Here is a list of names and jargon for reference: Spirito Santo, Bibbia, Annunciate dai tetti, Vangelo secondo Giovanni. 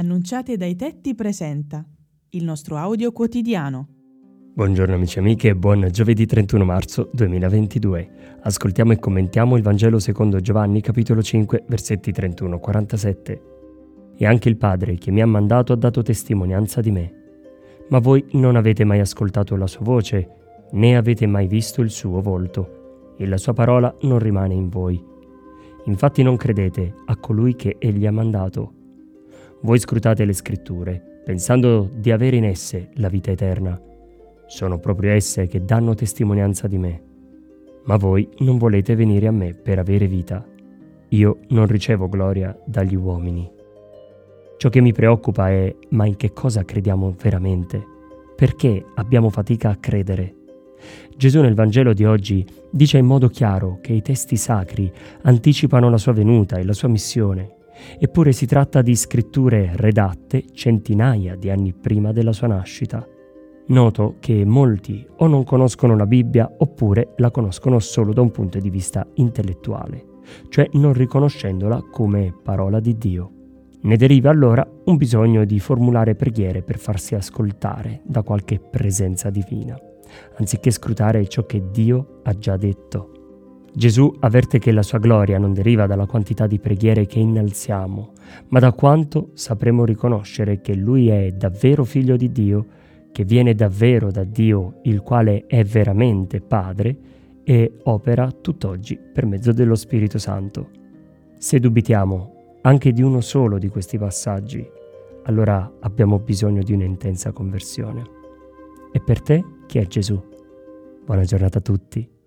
Annunciate dai tetti presenta il nostro audio quotidiano. Buongiorno amici e amiche e buon giovedì 31 marzo 2022. Ascoltiamo e commentiamo il Vangelo secondo Giovanni capitolo 5 versetti 31-47. E anche il Padre che mi ha mandato ha dato testimonianza di me. Ma voi non avete mai ascoltato la sua voce, né avete mai visto il suo volto, e la sua parola non rimane in voi. Infatti non credete a colui che egli ha mandato. Voi scrutate le scritture, pensando di avere in esse la vita eterna. Sono proprio esse che danno testimonianza di me. Ma voi non volete venire a me per avere vita. Io non ricevo gloria dagli uomini. Ciò che mi preoccupa è, ma in che cosa crediamo veramente? Perché abbiamo fatica a credere? Gesù nel Vangelo di oggi dice in modo chiaro che i testi sacri anticipano la sua venuta e la sua missione. Eppure si tratta di scritture redatte centinaia di anni prima della sua nascita. Noto che molti o non conoscono la Bibbia oppure la conoscono solo da un punto di vista intellettuale, cioè non riconoscendola come parola di Dio. Ne deriva allora un bisogno di formulare preghiere per farsi ascoltare da qualche presenza divina, anziché scrutare ciò che Dio ha già detto. Gesù avverte che la sua gloria non deriva dalla quantità di preghiere che innalziamo, ma da quanto sapremo riconoscere che Lui è davvero Figlio di Dio, che viene davvero da Dio, il quale è veramente Padre e opera tutt'oggi per mezzo dello Spirito Santo. Se dubitiamo anche di uno solo di questi passaggi, allora abbiamo bisogno di un'intensa conversione. E per te chi è Gesù? Buona giornata a tutti.